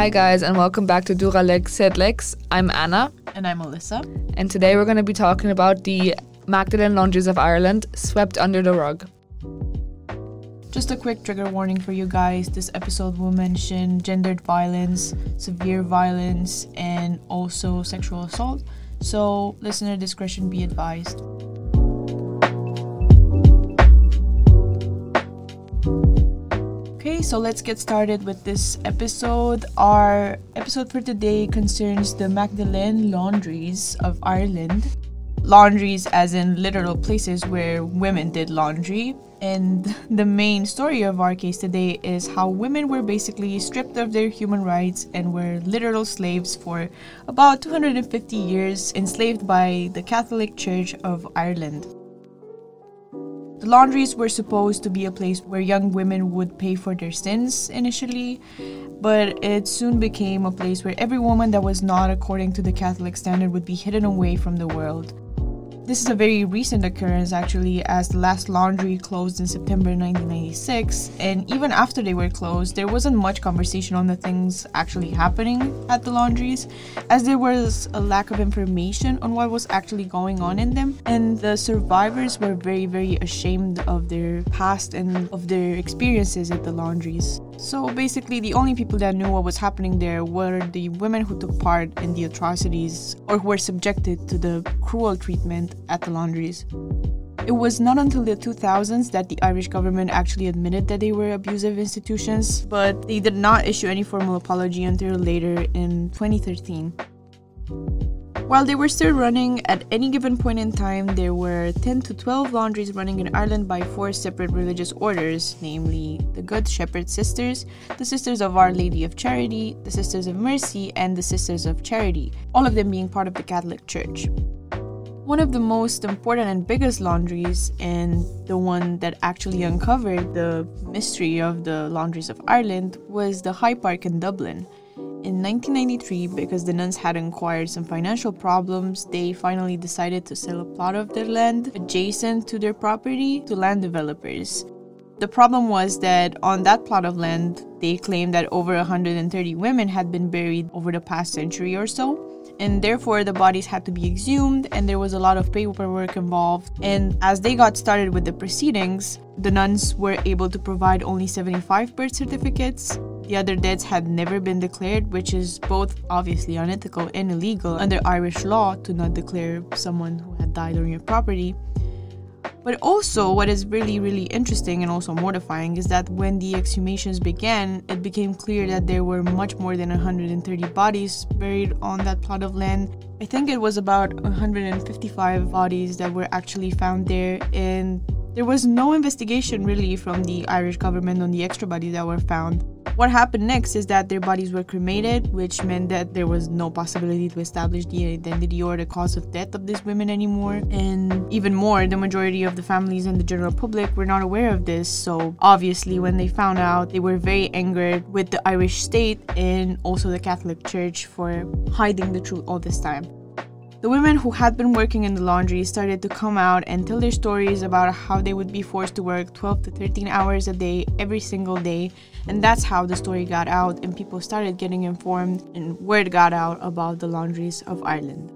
Hi guys, and welcome back to DuraLexSedLex. I'm Anna. And I'm Alyssa. And today we're going to be talking about the Magdalene Laundries of Ireland, swept under the rug. Just a quick trigger warning for you guys. This episode will mention gendered violence, severe violence, and also sexual assault. So listener discretion be advised. Okay, so let's get started with this episode. Our episode for today concerns the Magdalene Laundries of Ireland. Laundries as in literal places where women did laundry. And the main story of our case today is how women were basically stripped of their human rights and were literal slaves for about 250 years, enslaved by the Catholic Church of Ireland. The laundries were supposed to be a place where young women would pay for their sins initially, but it soon became a place where every woman that was not according to the Catholic standard would be hidden away from the world. This is a very recent occurrence actually, as the last laundry closed in September 1996, and even after they were closed, there wasn't much conversation on the things actually happening at the laundries, as there was a lack of information on what was actually going on in them, and the survivors were very, very ashamed of their past and of their experiences at the laundries. So basically, the only people that knew what was happening there were the women who took part in the atrocities or who were subjected to the cruel treatment at the laundries. It was not until the 2000s that the Irish government actually admitted that they were abusive institutions, but they did not issue any formal apology until later in 2013. While they were still running, at any given point in time, there were 10 to 12 laundries running in Ireland by four separate religious orders, namely the Good Shepherd Sisters, the Sisters of Our Lady of Charity, the Sisters of Mercy, and the Sisters of Charity, all of them being part of the Catholic Church. One of the most important and biggest laundries, and the one that actually uncovered the mystery of the laundries of Ireland, was the High Park in Dublin. In 1993, because the nuns had acquired some financial problems, they finally decided to sell a plot of their land adjacent to their property to land developers. The problem was that on that plot of land, they claimed that over 130 women had been buried over the past century or so. And therefore the bodies had to be exhumed, and there was a lot of paperwork involved. And as they got started with the proceedings, the nuns were able to provide only 75 birth certificates. The other deaths had never been declared, which is both obviously unethical and illegal under Irish law to not declare someone who had died on your property. But also, what is really, really interesting and also mortifying is that when the exhumations began, it became clear that there were much more than 130 bodies buried on that plot of land. I think it was about 155 bodies that were actually found there, and there was no investigation really from the Irish government on the extra bodies that were found. What happened next is that their bodies were cremated, which meant that there was no possibility to establish the identity or the cause of death of these women anymore. And even more, the majority of the families and the general public were not aware of this. So obviously, when they found out, they were very angered with the Irish state and also the Catholic Church for hiding the truth all this time. The women who had been working in the laundry started to come out and tell their stories about how they would be forced to work 12 to 13 hours a day every single day, and that's how the story got out and people started getting informed and word got out about the laundries of Ireland.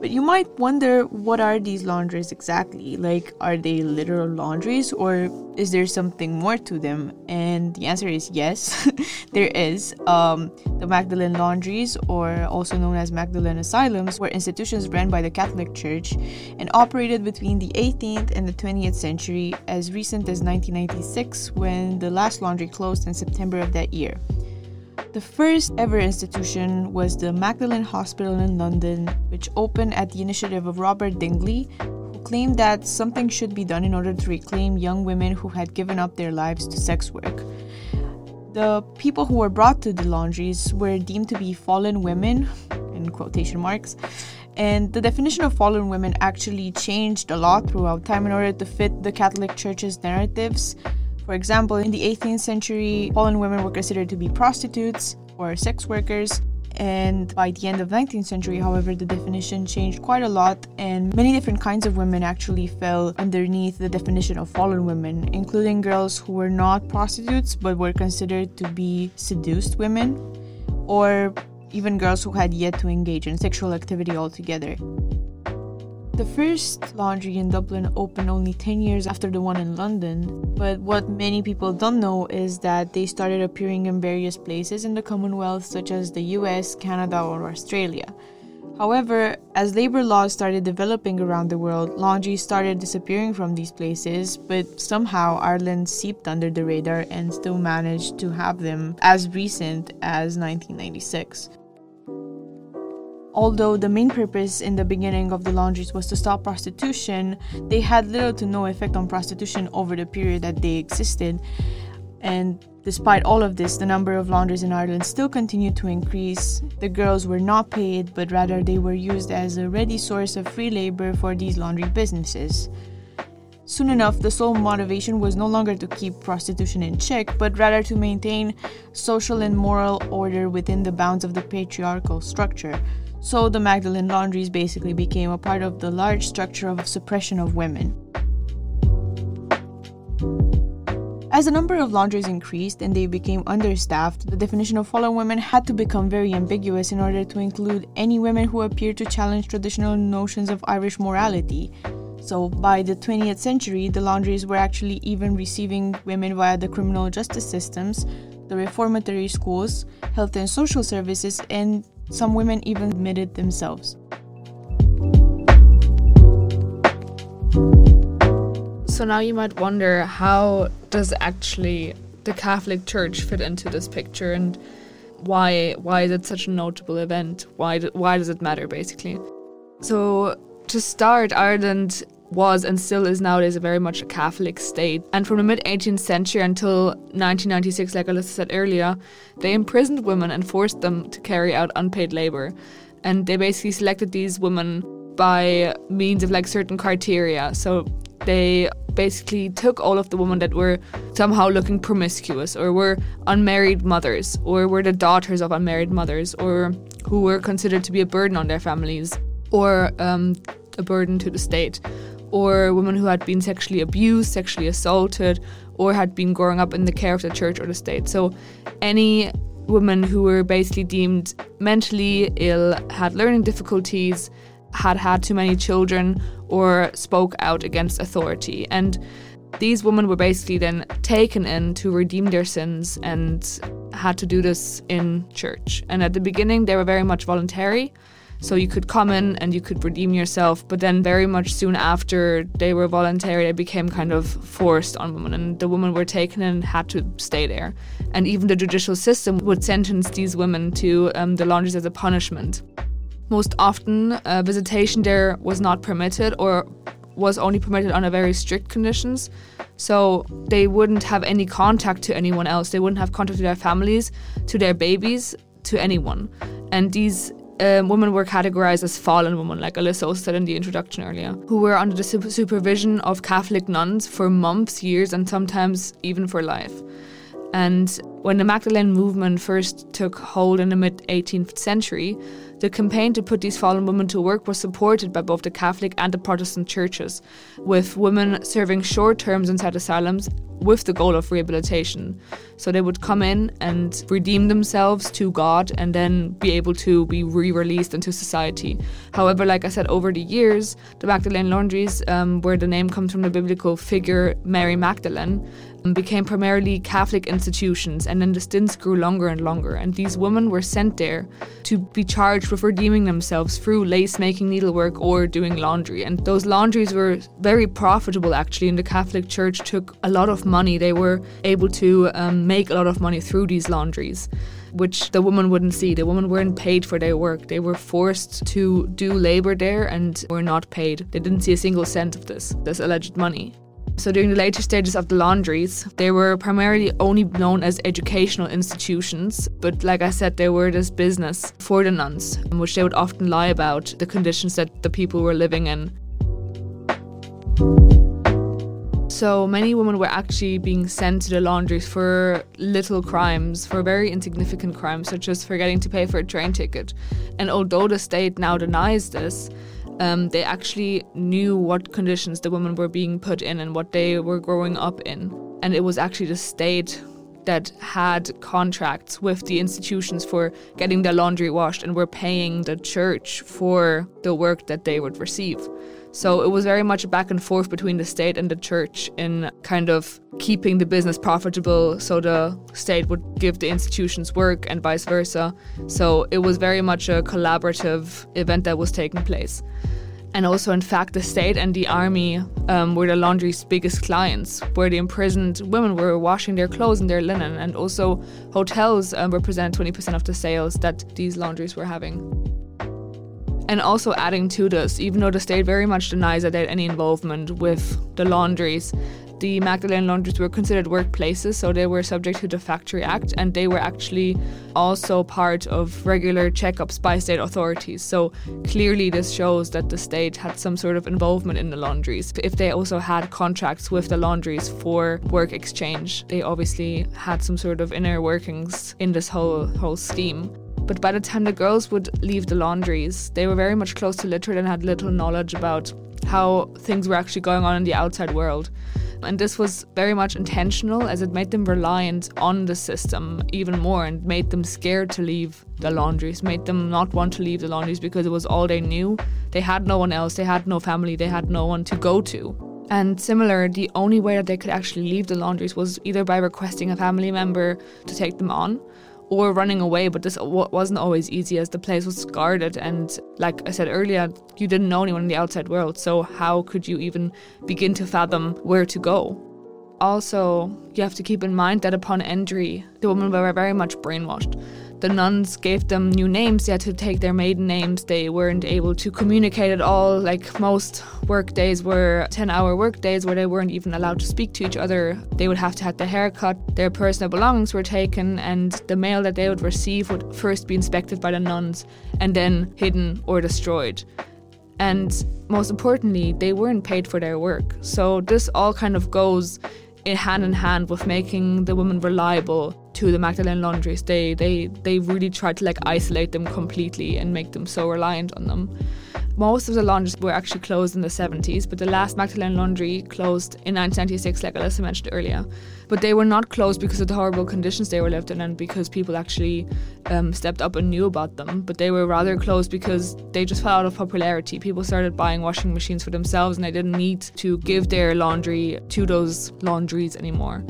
But you might wonder, what are these laundries exactly? Like, are they literal laundries or is there something more to them? And the answer is yes, there is. The Magdalene Laundries, or also known as Magdalene Asylums, were institutions run by the Catholic Church and operated between the 18th and the 20th century, as recent as 1996, when the last laundry closed in September of that year. The first ever institution was the Magdalene Hospital in London, which opened at the initiative of Robert Dingley, who claimed that something should be done in order to reclaim young women who had given up their lives to sex work. The people who were brought to the laundries were deemed to be fallen women, in quotation marks, and the definition of fallen women actually changed a lot throughout time in order to fit the Catholic Church's narratives. For example, in the 18th century, fallen women were considered to be prostitutes or sex workers, And by the end of the 19th century, however, the definition changed quite a lot, and many different kinds of women actually fell underneath the definition of fallen women, including girls who were not prostitutes but were considered to be seduced women, or even girls who had yet to engage in sexual activity altogether. The first laundry in Dublin opened only 10 years after the one in London, but what many people don't know is that they started appearing in various places in the Commonwealth, such as the US, Canada, or Australia. However, as labor laws started developing around the world, laundries started disappearing from these places, but somehow Ireland seeped under the radar and still managed to have them as recent as 1996. Although the main purpose in the beginning of the laundries was to stop prostitution, they had little to no effect on prostitution over the period that they existed. And despite all of this, the number of laundries in Ireland still continued to increase. The girls were not paid, but rather they were used as a ready source of free labor for these laundry businesses. Soon enough, the sole motivation was no longer to keep prostitution in check, but rather to maintain social and moral order within the bounds of the patriarchal structure. So the Magdalene Laundries basically became a part of the large structure of suppression of women. As the number of laundries increased and they became understaffed, the definition of fallen women had to become very ambiguous in order to include any women who appeared to challenge traditional notions of Irish morality. So by the 20th century, the laundries were actually even receiving women via the criminal justice systems, the reformatory schools, health and social services, and some women even admitted themselves. So now you might wonder, how does actually the Catholic Church fit into this picture, and why is it such a notable event? Why does it matter, basically? So to start, Ireland was and still is nowadays very much a Catholic state. And from the mid-18th century until 1996, like Alyssa said earlier, they imprisoned women and forced them to carry out unpaid labor. And they basically selected these women by means of certain criteria. So they basically took all of the women that were somehow looking promiscuous, or were unmarried mothers, or were the daughters of unmarried mothers, or who were considered to be a burden on their families, or a burden to the state, or women who had been sexually abused, sexually assaulted, or had been growing up in the care of the church or the state. So any women who were basically deemed mentally ill, had learning difficulties, had too many children, or spoke out against authority. And these women were basically then taken in to redeem their sins, and had to do this in church. And at the beginning, they were very much voluntary. So you could come in and you could redeem yourself, but then very much soon after they were voluntary, they became forced on women, and the women were taken and had to stay there. And even the judicial system would sentence these women to the laundries as a punishment. Most often, visitation there was not permitted, or was only permitted under very strict conditions. So they wouldn't have any contact to anyone else. They wouldn't have contact to their families, to their babies, to anyone. And these women were categorized as fallen women, like Alyssa also said in the introduction earlier, who were under the supervision of Catholic nuns for months, years, and sometimes even for life. And when the Magdalene movement first took hold in the mid-18th century, the campaign to put these fallen women to work was supported by both the Catholic and the Protestant churches, with women serving short terms inside asylums with the goal of rehabilitation. So they would come in and redeem themselves to God, and then be able to be re-released into society. However, like I said, over the years, the Magdalene Laundries, where the name comes from the biblical figure Mary Magdalene, became primarily Catholic institutions, and then the stints grew longer and longer, and these women were sent there to be charged with redeeming themselves through lace-making, needlework, or doing laundry. And those laundries were very profitable, actually, and the Catholic Church took a lot of money. They were able to make a lot of money through these laundries, which the women wouldn't see. The women weren't paid for their work. They were forced to do labor there and were not paid. They didn't see a single cent of this alleged money. So during the later stages of the laundries, they were primarily only known as educational institutions. But like I said, they were this business for the nuns, in which they would often lie about the conditions that the people were living in. So many women were actually being sent to the laundries for little crimes, for very insignificant crimes, such as forgetting to pay for a train ticket. And although the state now denies this, they actually knew what conditions the women were being put in and what they were growing up in. And it was actually the state that had contracts with the institutions for getting their laundry washed and were paying the church for the work that they would receive. So it was very much a back and forth between the state and the church in kind of keeping the business profitable so the state would give the institutions work and vice versa. So it was very much a collaborative event that was taking place. And also, in fact, the state and the army were the laundry's biggest clients, where the imprisoned women were washing their clothes and their linen. And also hotels represented 20% of the sales that these laundries were having. And also adding to this, even though the state very much denies that they had any involvement with the laundries, the Magdalene Laundries were considered workplaces, so they were subject to the Factory Act, and they were actually also part of regular checkups by state authorities. So clearly this shows that the state had some sort of involvement in the laundries. If they also had contracts with the laundries for work exchange, they obviously had some sort of inner workings in this whole scheme. But by the time the girls would leave the laundries, they were very much close to illiterate and had little knowledge about how things were actually going on in the outside world. And this was very much intentional, as it made them reliant on the system even more and made them scared to leave the laundries, made them not want to leave the laundries because it was all they knew. They had no one else, they had no family, they had no one to go to. And similar, the only way that they could actually leave the laundries was either by requesting a family member to take them on or running away, but this wasn't always easy as the place was guarded and, like I said earlier, you didn't know anyone in the outside world, so how could you even begin to fathom where to go? Also, you have to keep in mind that upon entry, the women were very much brainwashed. The nuns gave them new names, they had to take their maiden names, they weren't able to communicate at all, like most workdays were 10-hour workdays where they weren't even allowed to speak to each other. They would have to have their hair cut, their personal belongings were taken, and the mail that they would receive would first be inspected by the nuns and then hidden or destroyed. And most importantly, they weren't paid for their work. So this all kind of goes hand in hand with making the women reliable to the Magdalene Laundries. They really tried to isolate them completely and make them so reliant on them. Most of the laundries were actually closed in the 70s, but the last Magdalene Laundry closed in 1996, like Alyssa mentioned earlier. But they were not closed because of the horrible conditions they were lived in and because people actually stepped up and knew about them. But they were rather closed because they just fell out of popularity. People started buying washing machines for themselves and they didn't need to give their laundry to those laundries anymore.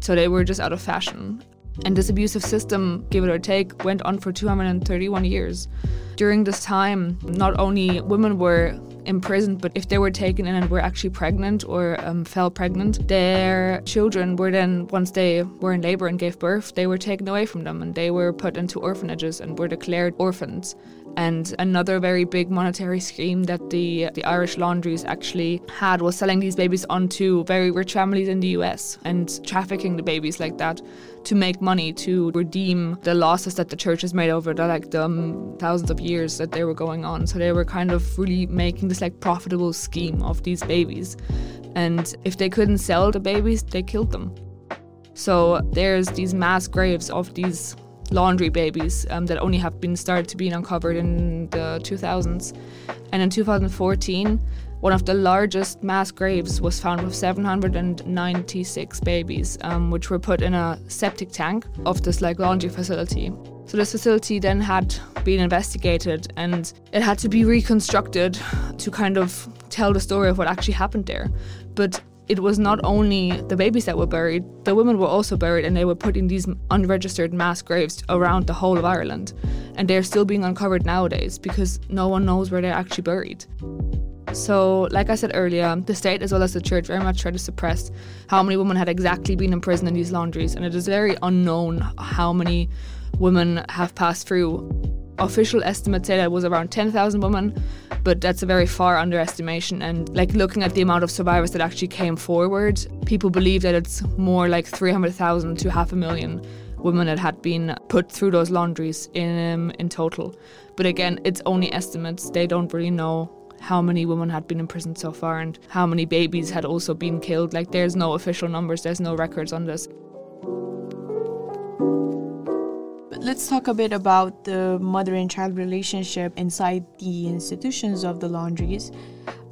So they were just out of fashion. And this abusive system, give it or take, went on for 231 years. During this time, not only women were imprisoned, but if they were taken in and were actually pregnant or fell pregnant, their children were then, once they were in labor and gave birth, they were taken away from them and they were put into orphanages and were declared orphans. And another very big monetary scheme that the Irish laundries actually had was selling these babies on to very rich families in the US and trafficking the babies like that to make money, to redeem the losses that the church has made over the thousands of years that they were going on. So they were kind of really making this profitable scheme of these babies. And if they couldn't sell the babies, they killed them. So there's these mass graves of these laundry babies that only have been started to be uncovered in the 2000s. And in 2014, one of the largest mass graves was found with 796 babies, which were put in a septic tank of this laundry facility. So this facility then had been investigated and it had to be reconstructed to kind of tell the story of what actually happened there. But it was not only the babies that were buried, the women were also buried and they were put in these unregistered mass graves around the whole of Ireland. And they're still being uncovered nowadays because no one knows where they're actually buried. So, like I said earlier, the state as well as the church very much tried to suppress how many women had exactly been imprisoned in these laundries. And it is very unknown how many women have passed through. Official estimates say that it was around 10,000 women, but that's a very far underestimation. And looking at the amount of survivors that actually came forward, people believe that it's more like 300,000 to 500,000 women that had been put through those laundries in total. But again, it's only estimates. They don't really know how many women had been imprisoned so far and how many babies had also been killed. Like, there's no official numbers, there's no records on this. Let's talk a bit about the mother and child relationship inside the institutions of the laundries.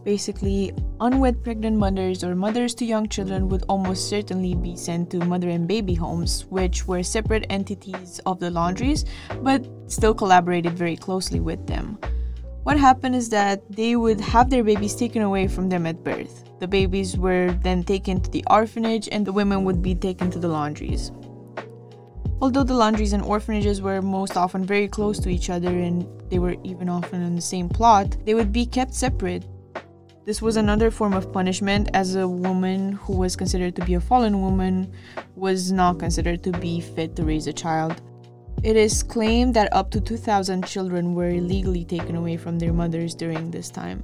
Basically, unwed pregnant mothers or mothers to young children would almost certainly be sent to mother and baby homes, which were separate entities of the laundries, but still collaborated very closely with them. What happened is that they would have their babies taken away from them at birth. The babies were then taken to the orphanage and the women would be taken to the laundries. Although the laundries and orphanages were most often very close to each other and they were even often on the same plot, they would be kept separate. This was another form of punishment, as a woman who was considered to be a fallen woman was not considered to be fit to raise a child. It is claimed that up to 2,000 children were illegally taken away from their mothers during this time.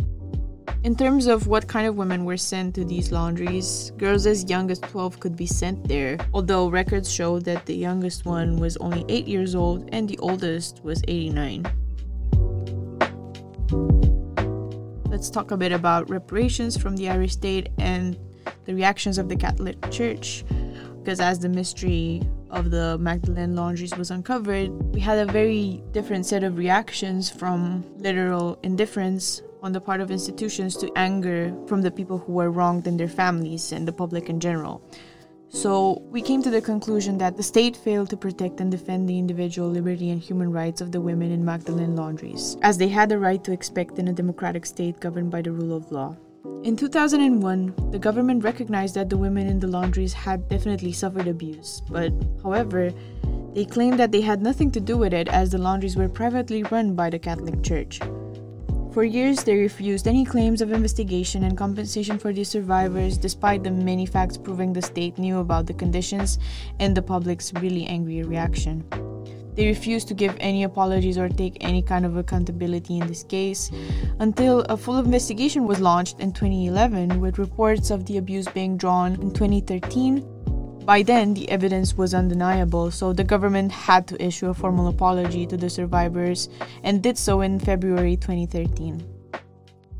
In terms of what kind of women were sent to these laundries, girls as young as 12 could be sent there, although records show that the youngest one was only 8 years old and the oldest was 89. Let's talk a bit about reparations from the Irish state and the reactions of the Catholic Church, because as the mystery of the Magdalene Laundries was uncovered, we had a very different set of reactions, from literal indifference on the part of institutions to anger from the people who were wronged and their families and the public in general. So we came to the conclusion that the state failed to protect and defend the individual liberty and human rights of the women in Magdalene Laundries, as they had a right to expect in a democratic state governed by the rule of law. In 2001, the government recognized that the women in the laundries had definitely suffered abuse, but however, they claimed that they had nothing to do with it, as the laundries were privately run by the Catholic Church. For years, they refused any claims of investigation and compensation for the survivors, despite the many facts proving the state knew about the conditions and the public's really angry reaction. They refused to give any apologies or take any kind of accountability in this case, until a full investigation was launched in 2011, with reports of the abuse being drawn in 2013. By then, the evidence was undeniable, so the government had to issue a formal apology to the survivors, and did so in February 2013.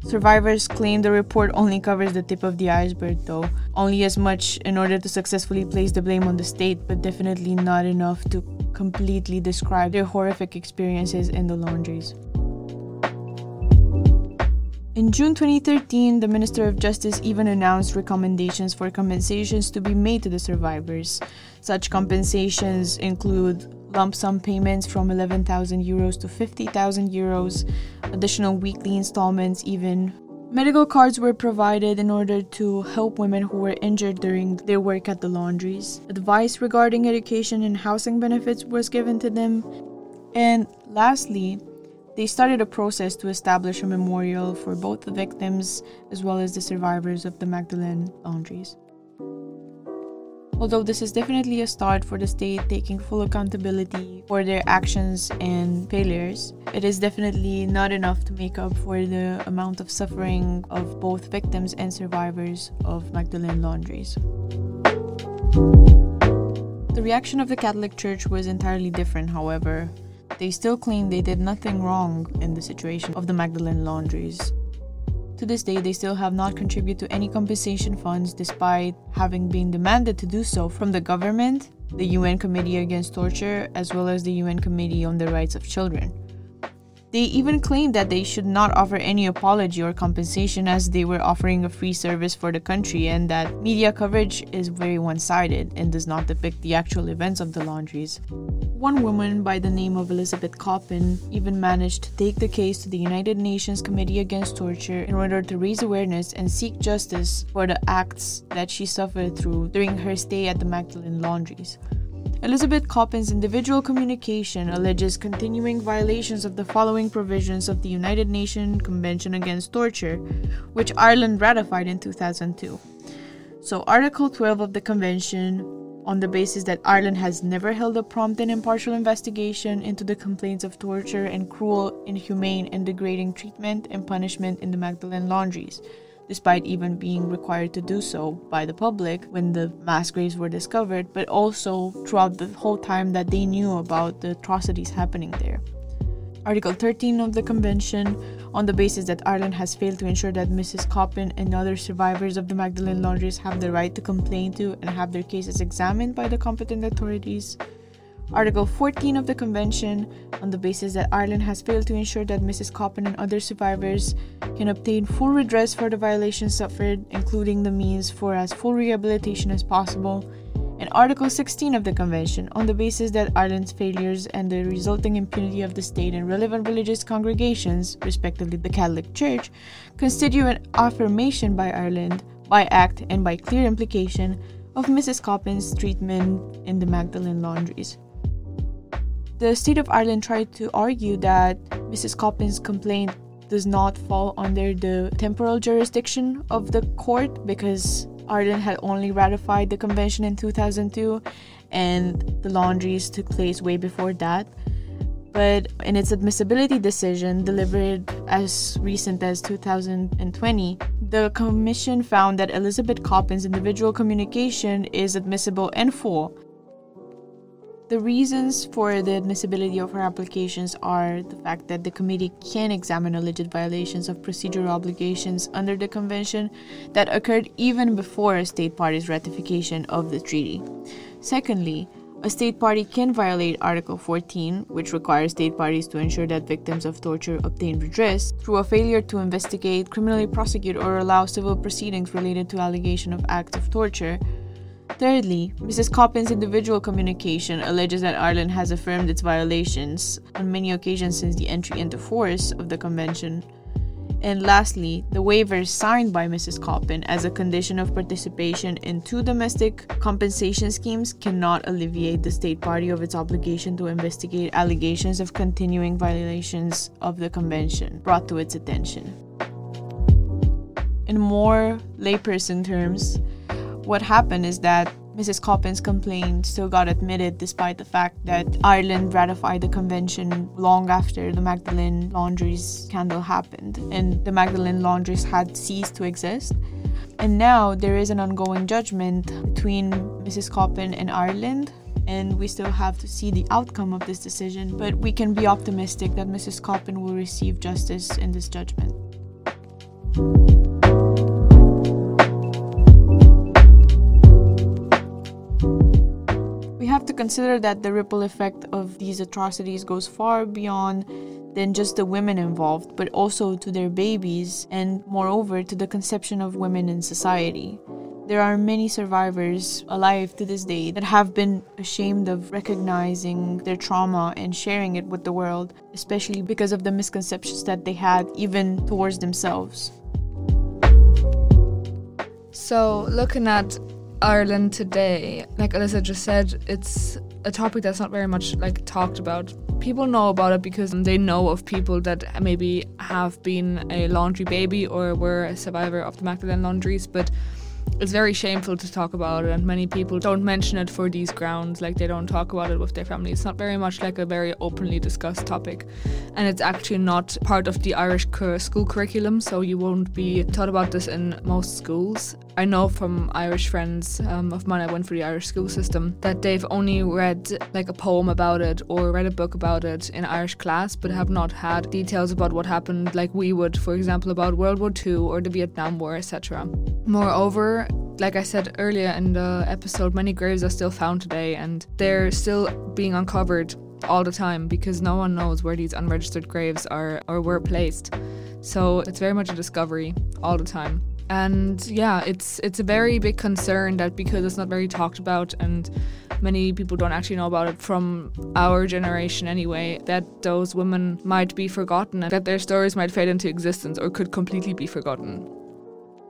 Survivors claim the report only covers the tip of the iceberg, though, only as much in order to successfully place the blame on the state, but definitely not enough to completely describe their horrific experiences in the laundries. In June 2013, the Minister of Justice even announced recommendations for compensations to be made to the survivors. Such compensations include lump sum payments from 11,000 euros to 50,000 euros, additional weekly installments even. Medical cards were provided in order to help women who were injured during their work at the laundries. Advice regarding education and housing benefits was given to them. And lastly, they started a process to establish a memorial for both the victims as well as the survivors of the Magdalene Laundries. Although this is definitely a start for the state taking full accountability for their actions and failures, it is definitely not enough to make up for the amount of suffering of both victims and survivors of Magdalene Laundries. The reaction of the Catholic Church was entirely different, however. They still claim they did nothing wrong in the situation of the Magdalene Laundries. To this day, they still have not contributed to any compensation funds, despite having been demanded to do so from the government, the UN Committee Against Torture, as well as the UN Committee on the Rights of Children. They even claimed that they should not offer any apology or compensation, as they were offering a free service for the country, and that media coverage is very one-sided and does not depict the actual events of the laundries. One woman by the name of Elizabeth Coppin even managed to take the case to the United Nations Committee Against Torture in order to raise awareness and seek justice for the acts that she suffered through during her stay at the Magdalene Laundries. Elizabeth Coppin's individual communication alleges continuing violations of the following provisions of the United Nations Convention Against Torture, which Ireland ratified in 2002. So, Article 12 of the Convention, on the basis that Ireland has never held a prompt and impartial investigation into the complaints of torture and cruel, inhumane, and degrading treatment and punishment in the Magdalene Laundries, despite even being required to do so by the public when the mass graves were discovered, but also throughout the whole time that they knew about the atrocities happening there. Article 13 of the Convention, on the basis that Ireland has failed to ensure that Mrs. Coppin and other survivors of the Magdalene Laundries have the right to complain to and have their cases examined by the competent authorities. Article 14 of the Convention, on the basis that Ireland has failed to ensure that Mrs. Coppin and other survivors can obtain full redress for the violations suffered, including the means for as full rehabilitation as possible. And Article 16 of the Convention, on the basis that Ireland's failures and the resulting impunity of the state and relevant religious congregations, respectively the Catholic Church, constitute an affirmation by Ireland, by act and by clear implication, of Mrs. Coppin's treatment in the Magdalene Laundries. The state of Ireland tried to argue that Mrs. Coppin's complaint does not fall under the temporal jurisdiction of the court because Ireland had only ratified the convention in 2002 and the laundries took place way before that. But in its admissibility decision, delivered as recent as 2020, the Commission found that Elizabeth Coppin's individual communication is admissible and full. The reasons for the admissibility of her applications are the fact that the committee can examine alleged violations of procedural obligations under the Convention that occurred even before a state party's ratification of the treaty. Secondly, a state party can violate Article 14, which requires state parties to ensure that victims of torture obtain redress, through a failure to investigate, criminally prosecute, or allow civil proceedings related to allegation of acts of torture. Thirdly, Mrs. Coppin's individual communication alleges that Ireland has affirmed its violations on many occasions since the entry into force of the Convention. And lastly, the waivers signed by Mrs. Coppin as a condition of participation in two domestic compensation schemes cannot alleviate the state party of its obligation to investigate allegations of continuing violations of the Convention brought to its attention. In more layperson terms, what happened is that Mrs. Coppin's complaint still got admitted despite the fact that Ireland ratified the Convention long after the Magdalene Laundries scandal happened and the Magdalene Laundries had ceased to exist. And now there is an ongoing judgment between Mrs. Coppin and Ireland, and we still have to see the outcome of this decision, but we can be optimistic that Mrs. Coppin will receive justice in this judgment. To consider that the ripple effect of these atrocities goes far beyond than just the women involved, but also to their babies and, moreover, to the conception of women in society. There are many survivors alive to this day that have been ashamed of recognizing their trauma and sharing it with the world, especially because of the misconceptions that they had even towards themselves. So, looking at Ireland today, like Alyssa just said, it's a topic that's not very much talked about. People know about it because they know of people that maybe have been a laundry baby or were a survivor of the Magdalene Laundries, but it's very shameful to talk about it, and many people don't mention it for these grounds. They don't talk about it with their family. It's not very much a very openly discussed topic, and it's actually not part of the Irish school curriculum, so you won't be taught about this in most schools. I know from Irish friends of mine, I went through the Irish school system, that they've only read a poem about it or read a book about it in Irish class, but have not had details about what happened like we would, for example, about World War II or the Vietnam War, etc. Moreover, like I said earlier in the episode, many graves are still found today and they're still being uncovered all the time because no one knows where these unregistered graves are or were placed. So it's very much a discovery all the time. And yeah, it's a very big concern that because it's not very talked about and many people don't actually know about it from our generation anyway, that those women might be forgotten and that their stories might fade into existence or could completely be forgotten.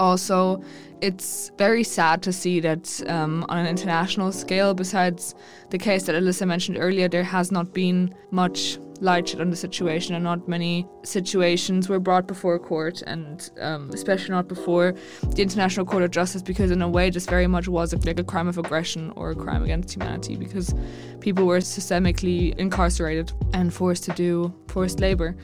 Also, it's very sad to see that on an international scale, besides the case that Alyssa mentioned earlier, there has not been much light shed on the situation, and not many situations were brought before court, and especially not before the International Court of Justice, because in a way this very much was a crime of aggression or a crime against humanity, because people were systemically incarcerated and forced to do forced labor.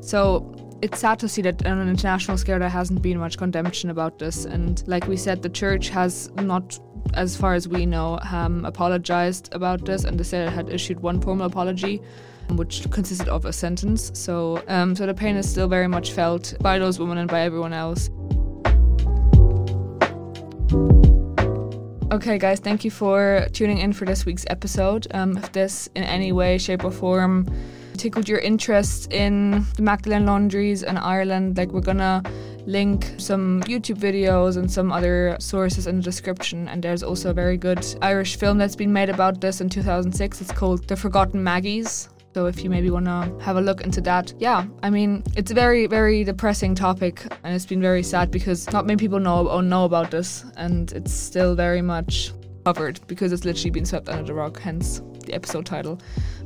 So it's sad to see that on an international scale there hasn't been much condemnation about this, and like we said, the church has not, as far as we know, apologized about this, and they said it had issued one formal apology which consisted of a sentence. So the pain is still very much felt by those women and by everyone else. Okay guys, thank you for tuning in for this week's episode. If this in any way, shape or form tickled your interest in the Magdalene Laundries and Ireland, we're gonna link some YouTube videos and some other sources in the description, and there's also a very good Irish film that's been made about this in 2006. It's called The Forgotten Maggies. So if you maybe want to have a look into that. Yeah, I mean, it's a very, very depressing topic, and it's been very sad because not many people know about this, and it's still very much covered because it's literally been swept under the rug, hence the episode title.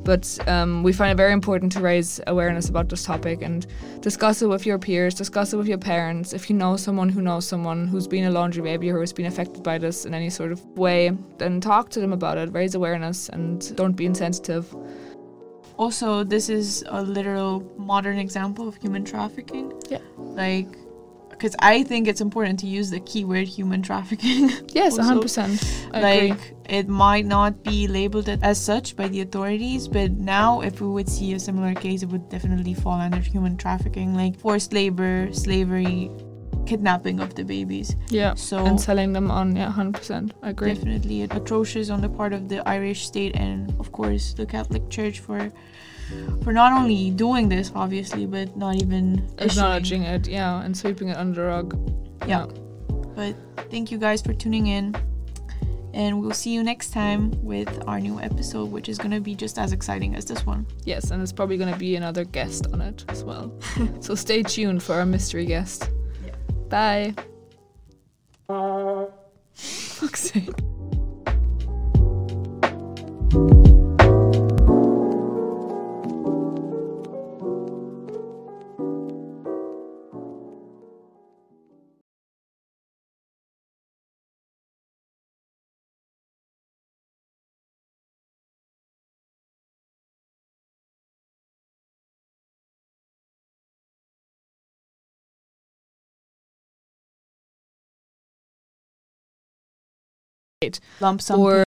But we find it very important to raise awareness about this topic and discuss it with your peers, discuss it with your parents. If you know someone who's been a laundry baby or who's been affected by this in any sort of way, then talk to them about it, raise awareness, and don't be insensitive. Also, this is a literal modern example of human trafficking. Yeah. Because I think it's important to use the keyword human trafficking. Yes, 100%. I agree. It might not be labeled as such by the authorities, but now if we would see a similar case, it would definitely fall under human trafficking, forced labor, slavery, kidnapping of the babies. Yeah, so and selling them on, 100%. I agree. Definitely atrocious on the part of the Irish state and, of course, the Catholic Church for not only doing this, obviously, but not even acknowledging it, and sweeping it under the rug. Yeah. But thank you guys for tuning in, and we'll see you next time with our new episode, which is going to be just as exciting as this one. Yes, and there's probably going to be another guest on it as well. So stay tuned for our mystery guest. Bye. Fuck's sake. Lump sum.